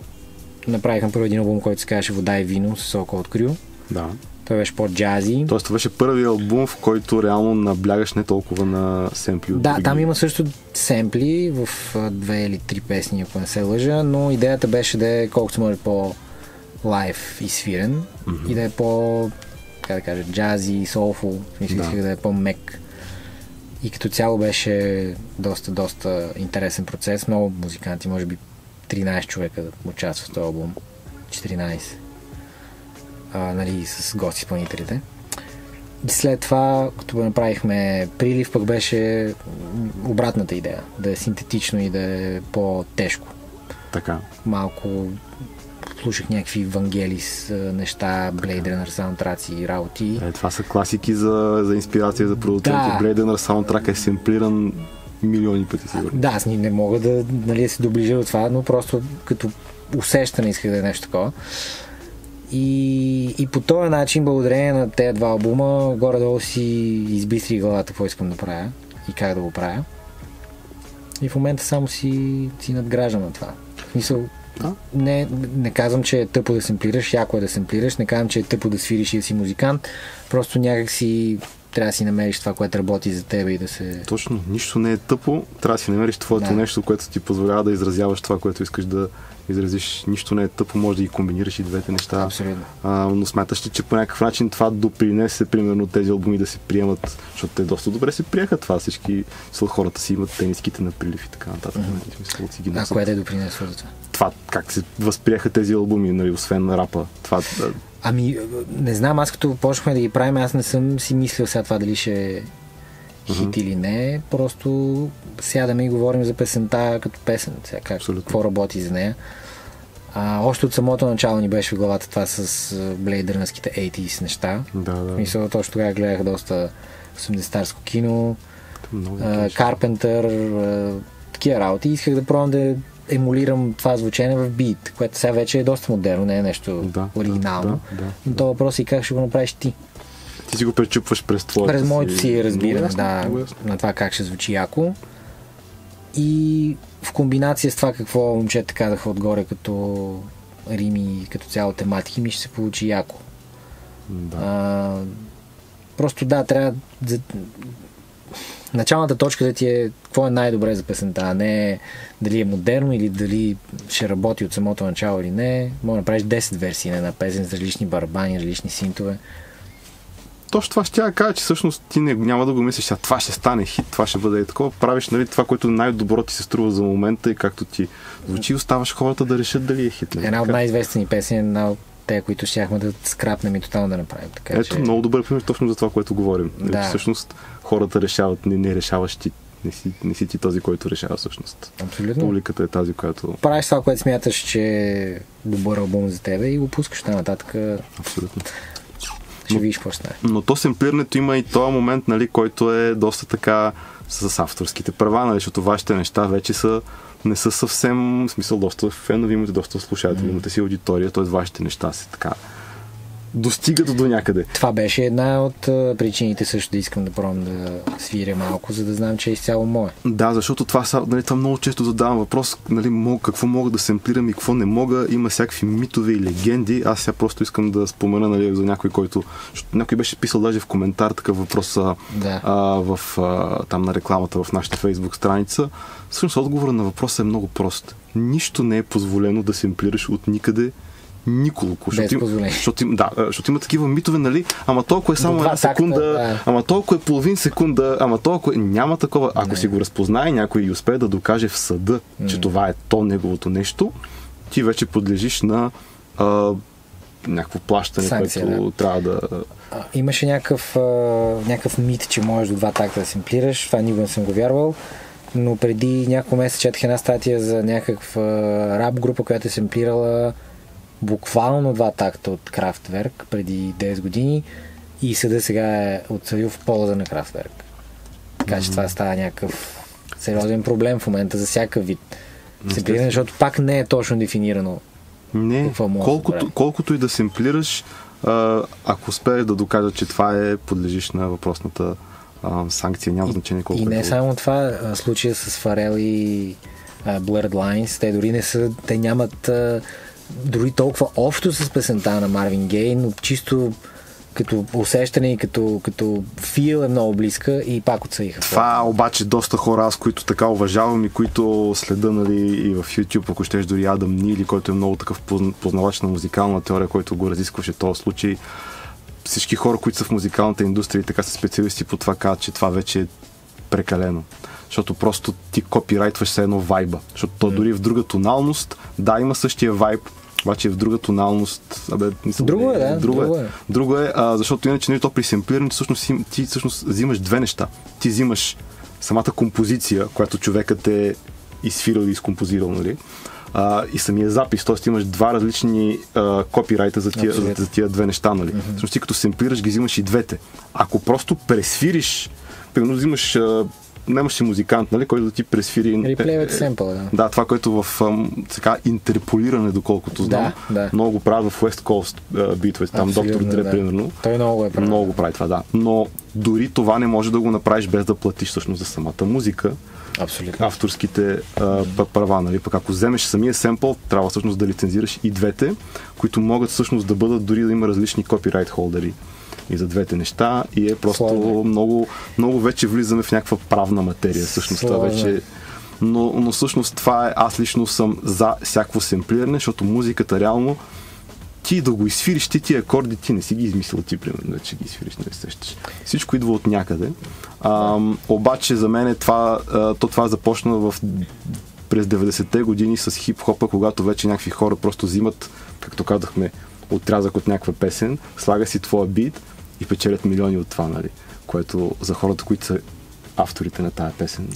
направихме първи един албум, който се казваше Вода и вино с So Cold Crew. Да. Той беше по-джази. Тоест това беше първият албум, в който реално наблягаш не толкова на семпли. Да, там има също семпли в 2 или 3 песни, ако не се лъжа, но идеята беше да е колкото може по-лайв и свирен, mm-hmm, и да е по, как да кажа, джази, солфул, да е по-мек. И като цяло беше доста интересен процес. Много музиканти, може би 13 човека участват в този албум. 14. Нали, с гости изпълнителите. И след това, като направихме прилив, пък беше обратната идея. Да е синтетично и да е по-тежко. Така. Малко слушах някакви Vangelos неща, Blade Runner саундтраци и работи. Е, това са класики за инспирация за продуценти. Да. Blade Runner саундтрак е семплиран милиони пъти сигурно. Да, аз не мога да, нали, да се доближа до това, но просто като усещане исках да е нещо такова. И по този начин, благодарение на тези два албума, горе-долу си избистрих главата какво искам да правя и как да го правя. И в момента само си надграждам на това. Мисъл, не казвам, че е тъпо да семплираш, яко е да семплираш, не казвам, че е тъпо да свириш и да си музикант, просто някак си трябва да си намериш това, което работи за теб и да се... Точно, нищо не е тъпо, трябва да си намериш твоето нещо, което ти позволява да изразяваш това, което искаш да изразиш. Нищо не е тъпо, може да ги комбинираш и двете неща. Абсолютно. Но смяташ ли, че по някакъв начин това допринесе, примерно, тези албуми да се приемат, защото те доста добре се приеха това, всички хората си имат тениските на прилив и така нататък. Mm-hmm. А кое те допринесло за това? Това, как се възприеха тези албуми, нали, освен рапа? Това... Ами, не знам, аз като почнахме да ги правим, аз не съм си мислил сега това дали ще хит, mm-hmm, или не, просто сядаме и говорим за песента като песен, сега какво работи за нея. Още от самото начало ни беше в главата това с блейдърнските 80s неща. Да. Мисля, точно тогава гледах доста 80-тарско кино, Карпентър, такива работи. Исках да пробвам да емулирам това звучение в бит, което сега вече е доста модерно, не е нещо оригинално. Но това въпрос е как ще го направиш ти. Ти си го пречупваш през твоето си... През моето си разбиране, да, на това как ще звучи яко. И в комбинация с това какво момчета казаха отгоре като рими, като цяло тематики, ми ще се получи яко. Да. Просто да, трябва... Началната точка да ти е какво е най-добре за песента, а не дали е модерно или дали ще работи от самото начало или не. Може да направиш 10 версии на една песен с различни барабани, различни синтове. Точно това ще я кажа, че всъщност ти няма да го мислиш, а това ще стане хит, това ще бъде и такова. Правиш, нали, това, което най-добро ти се струва за момента и както ти звучи, оставаш хората да решат дали е хит. Нали? Една от най-известни песни, една от те, които щяхме да скрапнем и тотално да направим. Така, ето, че... много добър пример точно за това, което говорим. Нали? Да. Всъщност хората решават, не решаваш ти. Не си ти този, който решава всъщност. Абсолютно. Публиката е тази, която... Правиш това, което смяташ, че е добър албум за тебе и го пускаш нататък. Абсолютно. Ще видиш какво стане. Но то семплирането има и този момент, нали, който е доста така с авторските права, нали, защото вашите неща вече не са съвсем, в смисъл, доста фенове, имате доста слушатели, имате си аудитория, т.е. вашите неща си така достигат до някъде. Това беше една от причините също да искам да пробвам да свиря малко, за да знам, че е изцяло мое. Да, защото това, нали, това много често задавам въпрос, нали, какво мога да семплирам и какво не мога. Има всякакви митове и легенди. Аз сега просто искам да спомена, нали, за някой, който... Някой беше писал даже в коментар такъв въпрос там на рекламата в нашата Facebook страница. Всъщност отговорът на въпроса е много прост. Нищо не е позволено да семплираш от никъде николко, защото има такива митове, нали, ама толкова е само една секунда, ама толкова е половин секунда, ама толкова е... няма такова. Ако си го разпознае някой и успее да докаже в съда, че това е то неговото нещо, ти вече подлежиш на някакво плащане, санкция, което трябва да... Имаше някакъв мит, че можеш до 2 такта да семплираш, това никога не съм го вярвал. Но преди няколко месеца четах една статия за някаква рап група, която е семплирала буквално 2 такта от Kraftwerk преди 10 години и съда сега е отсъдил в полза на Kraftwerk. Така че това става някакъв сериозен проблем в момента за всякакъв вид семплиране, защото пак не е точно дефинирано. Не, колкото и да семплираш, ако успееш да докажеш, че това е, подлежиш на въпросната санкции, няма значение колко. И не е само това, случая с Pharrell и Blurred Lines, те дори не са, те нямат дори толкова общо с песента на Марвин Гей, но чисто като усещане и като фил е много близка и пак отсъиха. Това обаче доста хора, аз които така уважавам и които следа, нали, и в YouTube, ако щеш дори Адам Нили, който е много такъв познавач на музикална теория, който го разискваше в този случай. Всички хора, които са в музикалната индустрия и така са специалисти по това, казват, че това вече е прекалено. Защото просто ти копирайтваш все едно вайба. Защото то дори в друга тоналност, да, има същия вайб, обаче в друга тоналност... Друго е, защото иначе то при семплирането ти всъщност взимаш две неща. Ти взимаш самата композиция, която човекът е изфирал и изкомпозирал, нали? И самия запис, т.е. имаш два различни копирайта за тия две неща, нали? Mm-hmm. Всъщност ти като семплираш ги взимаш и двете. Ако просто пресвириш, примерно взимаш... нямаш си музикант, нали, който да ти пресвири... Реплейват семпъл, да. Да, това, което в така интерполиране, доколкото знам, да. Много го правят в West Coast Bitwig, там Доктор Дре, да. Примерно. Той много е прави. Много го прави това, да. Но дори това не може да го направиш без да платиш всъщност за самата музика. Абсолютно. Авторските права, нали, пък ако вземеш самия семпъл, трябва всъщност да лицензираш и двете, които могат всъщност да бъдат, дори да има различни копирайт холдери. И за двете неща, и е просто много, много вече влизаме в някаква правна материя. Всъщност това вече. Но всъщност това е, аз лично съм за всяко семплиране, защото музиката реално ти да го изфириш, ти акорди, ти не си ги измислил ти, примерно, че ги изфириш, не сещаш. Всичко идва от някъде. Обаче за мен това започна през 90-те години с хип-хопа, когато вече някакви хора просто взимат, както казахме, отрязък от някаква песен, слага си твоя бит и печелят милиони от това, нали? Което за хората, които са авторите на тая песен.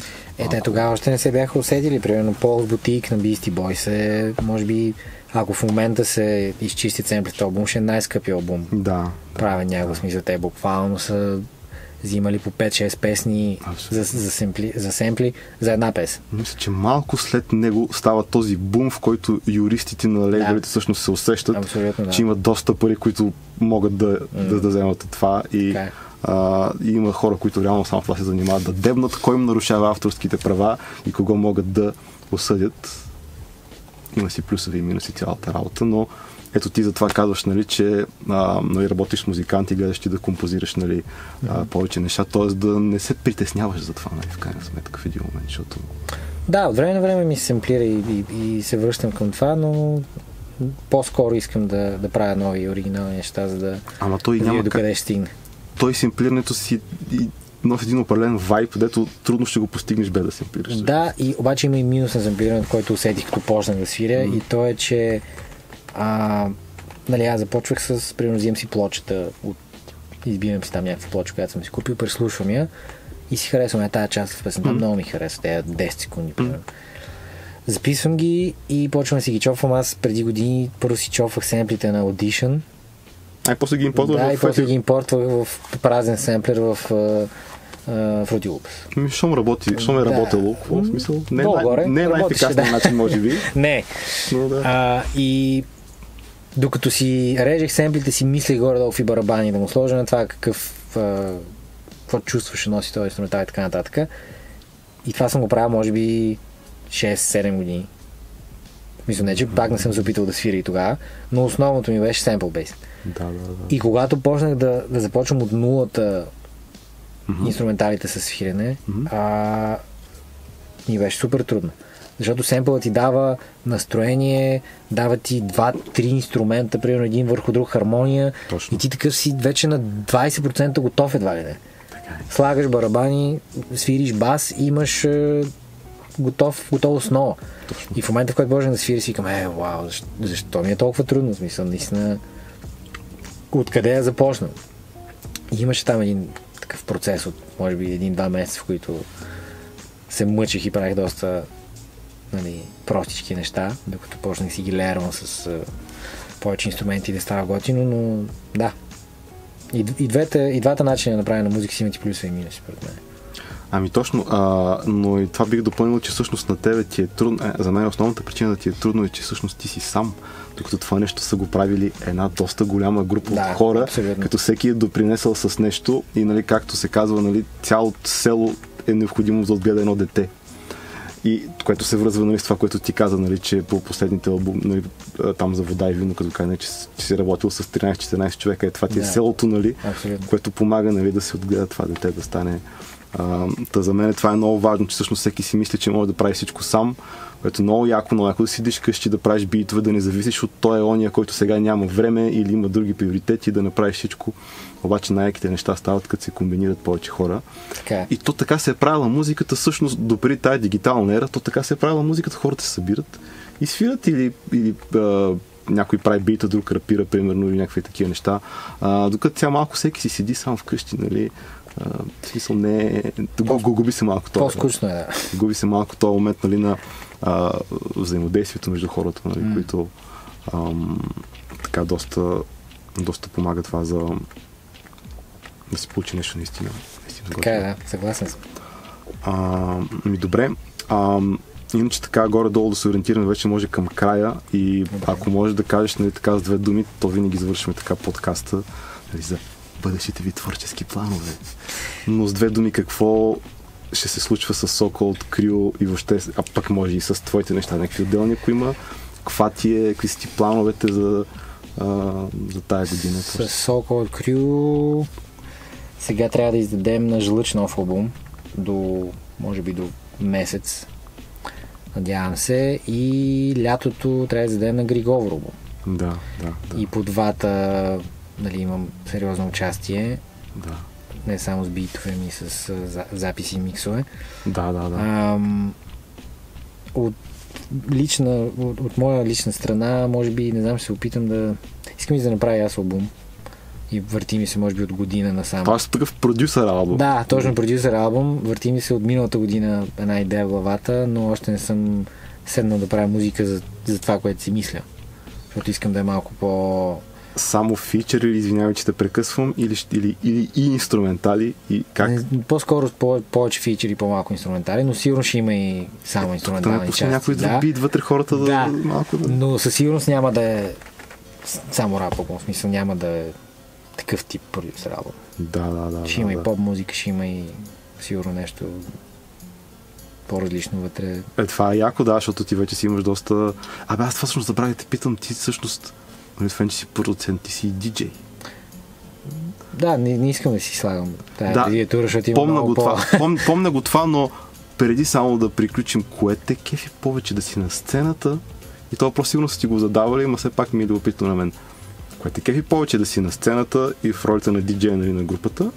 Те тогава още не се бяха усетили. Примерно Paul's Boutique на Beastie Boys е, може би, ако в момента се изчисти семплите албум, ще е най-скъпи албум. Да. Правят някакъв смисъл. Те буквално са взимали по 5-6 песни за семпли за една песен. Мисля, че малко след него става този бум, в който юристите на лейбълите всъщност се усещат, абсолютно, че имат доста пари, които могат да вземат от това и има хора, които реално само това се занимават, да дебнат кой им нарушава авторските права и кого могат да осъдят. Има си плюсови и минуси цялата работа, но ето ти затова казваш, нали, че нали, работиш с музиканти, гледаш ти да композираш, нали, повече неща, т.е. да не се притесняваш за това, нали, в крайна сметка в един момент, защото... Да, от време на време ми се семплира и се връщам към това, но по-скоро искам да правя нови оригинални неща, за да видя докъде ще стигне. Той семплирането си носи един определен вайб, дето трудно ще го постигнеш без да семплираш. Да, и обаче има и минус на семплирането, който усетих като почнах да свиря, и то е, че нали, аз започвах с, примерно, взимам си плочата, избивам си там някаква плоча, която съм си купил, преслушвам я и си харесвам тази част в песента, много ми харесва, тези 10 секунди, примерно. Записвам ги и почвам да си ги чофвам. Аз преди години първо си чофвах семплите на Audition. После ги импортвах и после ги импортвах в празен семплер в Fruit Loops. Що му работи? Що ме е работело? Какво в смисъл? Не е най-ефикасният начин, може би. Не. И докато си режех семплите, си мислех горе-долу в и барабани да му сложа на това какво чувство ще носи този инструментал и така нататък. И това съм го правил, може би, 6-7 години. Мисля, не, че пак не съм се опитал да свиря и тогава, но основното ми беше sample based. И когато почнах да започвам от нулата инструменталите със свирене, ми беше супер трудно. Защото семпълът ти дава настроение, дава ти 2-3 инструмента, примерно един върху друг хармония. Точно. И ти такъв си вече на 20% готов едва ли не. Слагаш барабани, свириш бас и имаш готова основа. Точно. И в момента, в който можеш да свириш, си към, вау, защо ми е толкова трудно? В смисъл, наистина, откъде я започна? И имаше там един такъв процес от, може би, 1-2 месеца, в които се мъчих и правих доста, нали, простички неща, докато почнах си ги леервам с повече инструменти да става готино, но да. И двата начина да направя на музика си имат и плюсови и минуси, според мен. Ами точно, но и това бих допълнил, че всъщност на тебе ти е трудно. За мен основната причина да ти е трудно е, че всъщност ти си сам, докато това нещо са го правили една доста голяма група от хора, абсолютно. Като всеки е допринесъл с нещо и, нали, както се казва, нали, цялото село е необходимо да отгледа едно дете. И което се връзва, нали, с това, което ти каза, нали, че по последните албуми, нали, там за вода и вино, като каза, че си работил с 13-14 човека, е това ти е селото, нали, което помага, нали, да се отгледа това дете, да стане. Та за мен това е много важно, че всъщност всеки си мисли, че може да прави всичко сам, което много яко, но ако да сидиш къщи да правиш битове, да не зависиш от той ония, който сега няма време или има други приоритети, да направиш всичко. Обаче най-яките неща стават, като се комбинират повече хора. Така. И то така се е правила музиката, всъщност допреди тая дигитална ера, то така се е правила музиката, хората се събират и свират или някой прави бита, друг рапира, примерно, или някакви такива неща. Докато сега малко всеки си седи сам вкъщи, нали. В смисъл не... Губи се малко това. По-скучно е, да. Губи се малко този момент, нали, на взаимодействието между хората, нали, които така доста помага това за да се получи нещо наистина. Така е, да, съгласен съм. Добре. Иначе така горе-долу да се ориентираме вече може към края и ако можеш да кажеш, нали, така с две думи, то винаги завършваме така подкаста, нали, за бъдещите ви творчески планове. Но с две думи, какво ще се случва с So Cold Crew и въобще, а пък може и с твоите неща, някакви отделни, ако има, какви са ти плановете за тая година? С So Cold Crew сега трябва да издадем на жлъч нов албум до, може би, до месец. Надявам се. И лятото трябва да издадем на Григово албум. Да. И по двата, нали, имам сериозно участие. Да. Не само с битове, ми с записи и миксове. Да. От моя лична страна, може би, не знам, ще се опитам да... Искам и да направя аз албум. И върти ми се, може би, от година насам. Това е такъв продюсер албум. Да, точно продюсер албум. Върти ми се от миналата година една идея в главата, но още не съм седнал да правя музика за това, което си мисля. Защото искам да е малко по... Само фичър или, извинявай, че те прекъсвам, или и инструментали, и как? По-скоро повече фичъри, по-малко инструментали, но сигурно ще има и само инструментални части. Някой друг бит вътре хората малко да... Но със сигурност няма да е само рап, в смисъл няма да е такъв тип продюсер албум. Да. Ще има и поп музика, ще има и сигурно нещо по-различно вътре. Това е яко, да, защото ти вече си имаш доста... Аз това всъщност забравя, те питам, ти всъщност... Освен, че си продуцент, ти си и диджей. Да, не искам да си слагам дигитатура, защото има много помня го това, но преди само да приключим, кое те кефи повече да си на сцената, и това просто сигурно са ти го задавали, но все пак ми е любопитно на мен. Кое те кефи повече да си на сцената и в ролята на диджей, нали, на групата,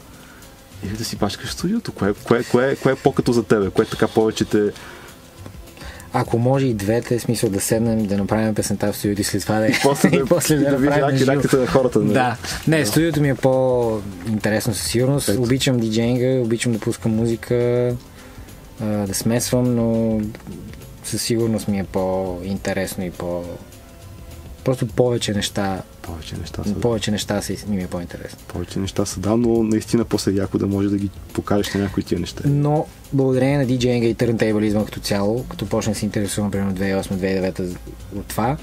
или да си бачкаш в студиото? Кое е по-като за тебе? Кое така повече те... Ако може и двете, смисъл да седнем, да направим песента в студиото и след това да е. После да направим реакцията на хората. Да. Не, студиото ми е по-интересно със сигурност. Обичам диджейнга, обичам да пускам музика, да смесвам, но със сигурност ми е по-интересно и по... Просто повече неща ми е по-интересно. Повече неща са, да, но наистина после яко да може да ги покажеш на някои тия неща. Но благодарение на диджейнга и търнтейбълизма като цяло, като почнах да се интересувам примерно 2008-2009 от това,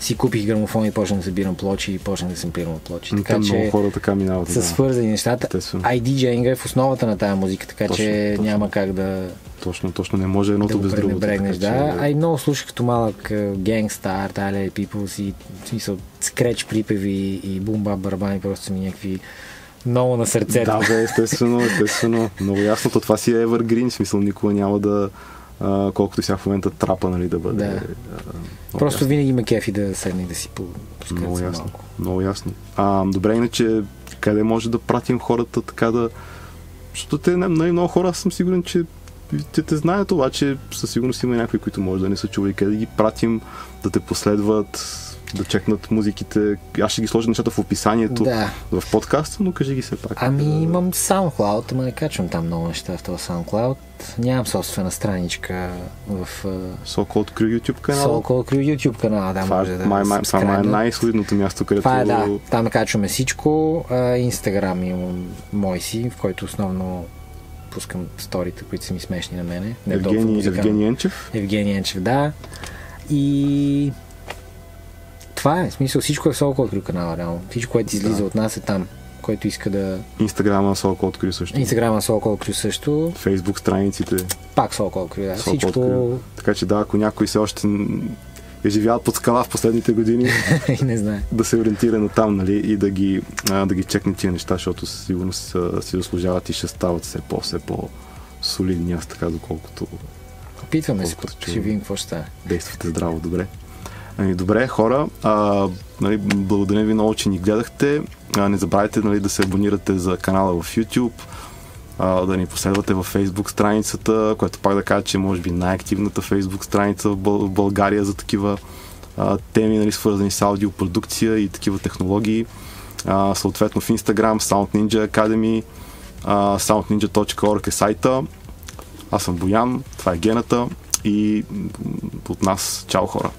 си купих грамофон и почнах да събирам плочи и почнах да семплирам плочи. Така че много хора така минават. Са свързани нещата. А и диджейнга е в основата на тая музика, така точно, че точно. Няма как да... Точно, не може едното без другото. А и много слушах като малък Gangstar, Tyler Peoples и смисъл скреч припеви и бумба барабани, просто са ми някакви много на сърцето. Да, бе, естествено. Много ясно, това си е evergreen, смисъл никога няма да, колкото сега в момента трапа, нали, да бъде. Да. Просто ясно. Винаги ме кефи да седне и да си пускат много ясно, малко. Много ясно. Добре, иначе къде може да пратим хората така да... Защото те много хора, съм сигурен, че те знаят, обаче със сигурност има някои, които може да не са чували, къде да ги пратим, да те последват, да чекнат музиките. Аз ще ги сложа нещата в описанието, в подкаста, но кажи ги все пак. Имам SoundCloud, ама не качвам там много неща в това SoundCloud. Нямам собствена страничка в... So Cold Crew YouTube канал. So Cold Crew YouTube канал, да, може да се скребнат. Това е най-солидното място, където... Това е, да. Там качваме всичко. Instagram имам мой си, в който основно пускам сторите, които са ми смешни на мене. Евгений Енчев? Евгений Енчев, да. И това е, в смисъл, всичко е в So Cold Crew канала, реално. Всичко, което излиза от нас е там, който иска да... Инстаграма на So Cold Crew също. Инстаграма на So Cold Crew също. Фейсбук страниците. Пак So Cold Crew, да. So всичко... Така че да, ако някой все още е живял под скала в последните години, и не знае, да се ориентира на там, нали, и да ги, да ги чекне тия неща, защото сигурно си заслужават и ще стават все по-солидни, аз така, доколкото... Опитваме се, ще видим какво ще става. Действате здраво, добре. Добре, хора, нали, благодаря ви много, че ни гледахте. Не забравяйте, нали, да се абонирате за канала в YouTube, да ни последвате във Facebook страницата, която пак да кажа, че може би най-активната Facebook страница в България за такива теми, нали, свързани с аудиопродукция и такива технологии. Съответно в Instagram, Sound Ninja Academy, SoundNinja.org е сайта. Аз съм Боян, това е Гената и от нас чао, хора!